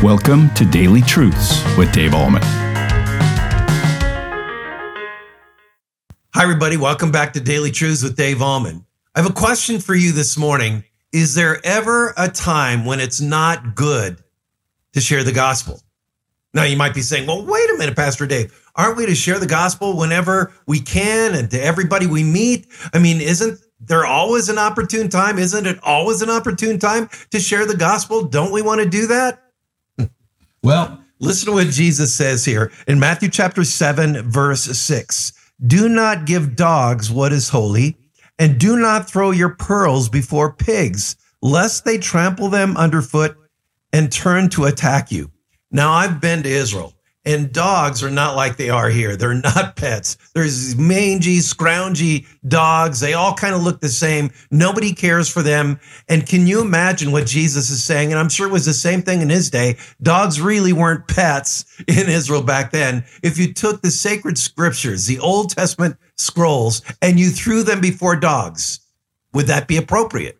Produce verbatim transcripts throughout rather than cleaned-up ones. Welcome to Daily Truths with Dave Ahlman. Hi, everybody. Welcome back to Daily Truths with Dave Ahlman. I have a question for you this morning. Is there ever a time when it's not good to share the gospel? Now, you might be saying, well, wait a minute, Pastor Dave. Aren't we to share the gospel whenever we can and to everybody we meet? I mean, isn't there always an opportune time? Isn't it always an opportune time to share the gospel? Don't we want to do that? Well, listen to what Jesus says here in Matthew chapter seven, verse six. Do not give dogs what is holy, and do not throw your pearls before pigs, lest they trample them underfoot and turn to attack you. Now, I've been to Israel, and dogs are not like they are here. They're not pets. There's mangy, scroungy dogs. They all kind of look the same. Nobody cares for them. And can you imagine what Jesus is saying? And I'm sure it was the same thing in his day. Dogs really weren't pets in Israel back then. If you took the sacred scriptures, the Old Testament scrolls, and you threw them before dogs, would that be appropriate?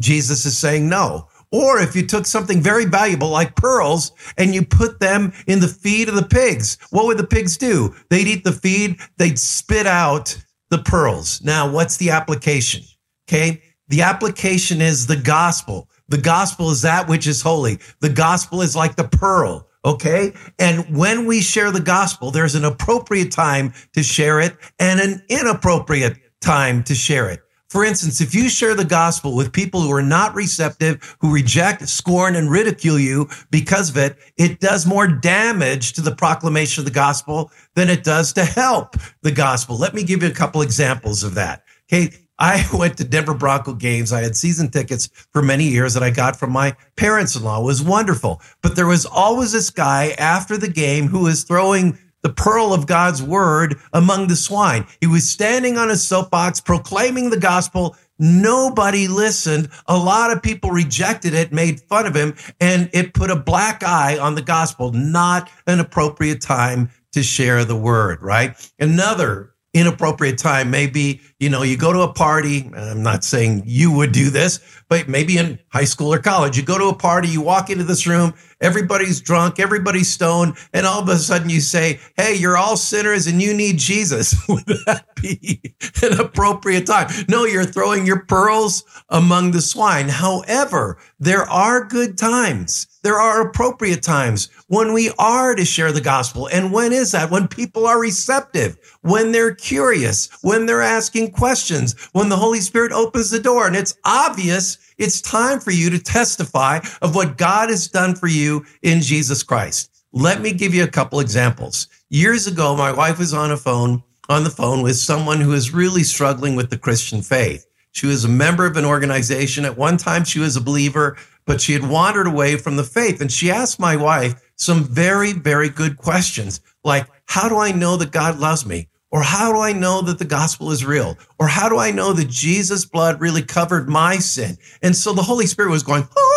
Jesus is saying no. Or if you took something very valuable like pearls and you put them in the feed of the pigs, what would the pigs do? They'd eat the feed, they'd spit out the pearls. Now, what's the application? Okay, the application is the gospel. The gospel is that which is holy. The gospel is like the pearl, okay? And when we share the gospel, there's an appropriate time to share it and an inappropriate time to share it. For instance, if you share the gospel with people who are not receptive, who reject, scorn, and ridicule you because of it, it does more damage to the proclamation of the gospel than it does to help the gospel. Let me give you a couple examples of that. Okay, I went to Denver Broncos games. I had season tickets for many years that I got from my parents-in-law. It was wonderful. But there was always this guy after the game who was throwing the pearl of God's word among the swine. He was standing on a soapbox proclaiming the gospel. Nobody listened. A lot of people rejected it, made fun of him, and it put a black eye on the gospel. Not an appropriate time to share the word, right? Another inappropriate time may be, you know, you go to a party. I'm not saying you would do this, but maybe in high school or college, you go to a party, you walk into this room, everybody's drunk, everybody's stoned, and all of a sudden you say, hey, you're all sinners and you need Jesus. Would that be an appropriate time? No, you're throwing your pearls among the swine. However, there are good times. There are appropriate times when we are to share the gospel. And when is that? When people are receptive, when they're curious, when they're asking questions, when the Holy Spirit opens the door and it's obvious it's time for you to testify of what God has done for you in Jesus Christ. Let me give you a couple examples. Years ago, my wife was on a phone, on the phone with someone who is really struggling with the Christian faith. She was a member of an organization. At one time, she was a believer, but she had wandered away from the faith. And she asked my wife some very, very good questions, like, how do I know that God loves me? Or how do I know that the gospel is real? Or how do I know that Jesus' blood really covered my sin? And so the Holy Spirit was going, oh,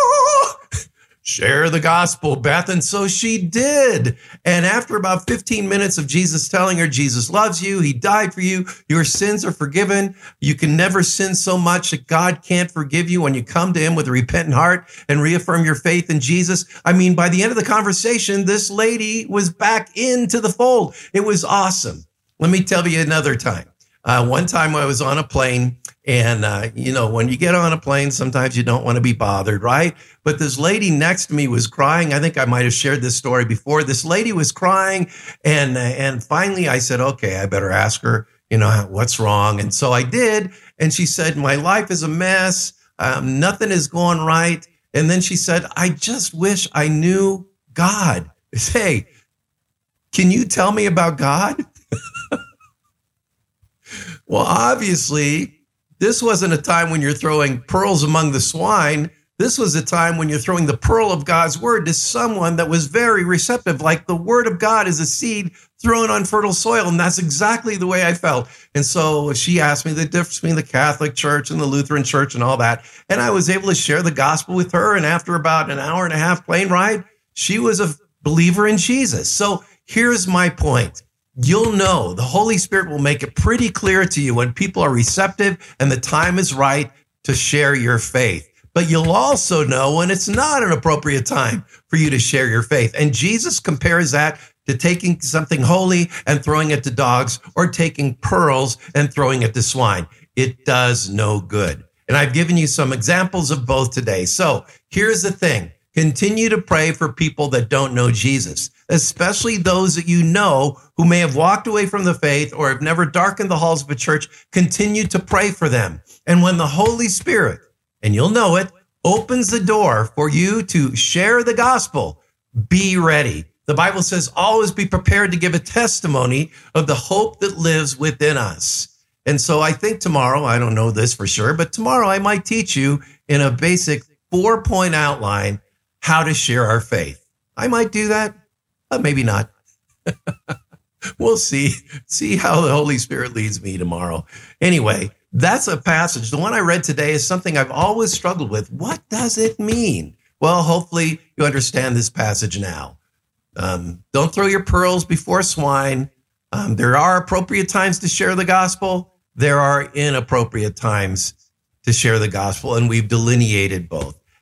share the gospel, Beth. And so she did. And after about fifteen minutes of Jesus telling her, Jesus loves you, he died for you, your sins are forgiven. You can never sin so much that God can't forgive you when you come to him with a repentant heart and reaffirm your faith in Jesus. I mean, by the end of the conversation, this lady was back into the fold. It was awesome. Let me tell you another time. Uh, one time I was on a plane and, uh, you know, when you get on a plane, sometimes you don't want to be bothered, right? But this lady next to me was crying. I think I might have shared this story before. This lady was crying and, and finally I said, okay, I better ask her, you know, what's wrong? And so I did. And she said, my life is a mess. Um, nothing is going right. And then she said, I just wish I knew God. I said, hey, can you tell me about God? Well, obviously, this wasn't a time when you're throwing pearls among the swine. This was a time when you're throwing the pearl of God's word to someone that was very receptive. Like the word of God is a seed thrown on fertile soil. And that's exactly the way I felt. And so she asked me the difference between the Catholic Church and the Lutheran Church and all that. And I was able to share the gospel with her. And after about an hour and a half plane ride, she was a believer in Jesus. So here's my point. You'll know the Holy Spirit will make it pretty clear to you when people are receptive and the time is right to share your faith. but you'll also know when it's not an appropriate time for you to share your faith. And Jesus compares that to taking something holy and throwing it to dogs, or taking pearls and throwing it to swine. It does no good. And I've given you some examples of both today. So here's the thing. Continue to pray for people that don't know Jesus, especially those that you know who may have walked away from the faith or have never darkened the halls of a church. Continue to pray for them. And when the Holy Spirit, and you'll know it, opens the door for you to share the gospel, be ready. The Bible says, always be prepared to give a testimony of the hope that lives within us. And so I think tomorrow, I don't know this for sure, but tomorrow I might teach you in a basic four-point outline how to share our faith. I might do that, but maybe not. We'll see. See how the Holy Spirit leads me tomorrow. Anyway, that's a passage. The one I read today is something I've always struggled with. What does it mean? Well, hopefully you understand this passage now. Um, don't throw your pearls before swine. Um, there are appropriate times to share the gospel. There are inappropriate times to share the gospel, and we've delineated both.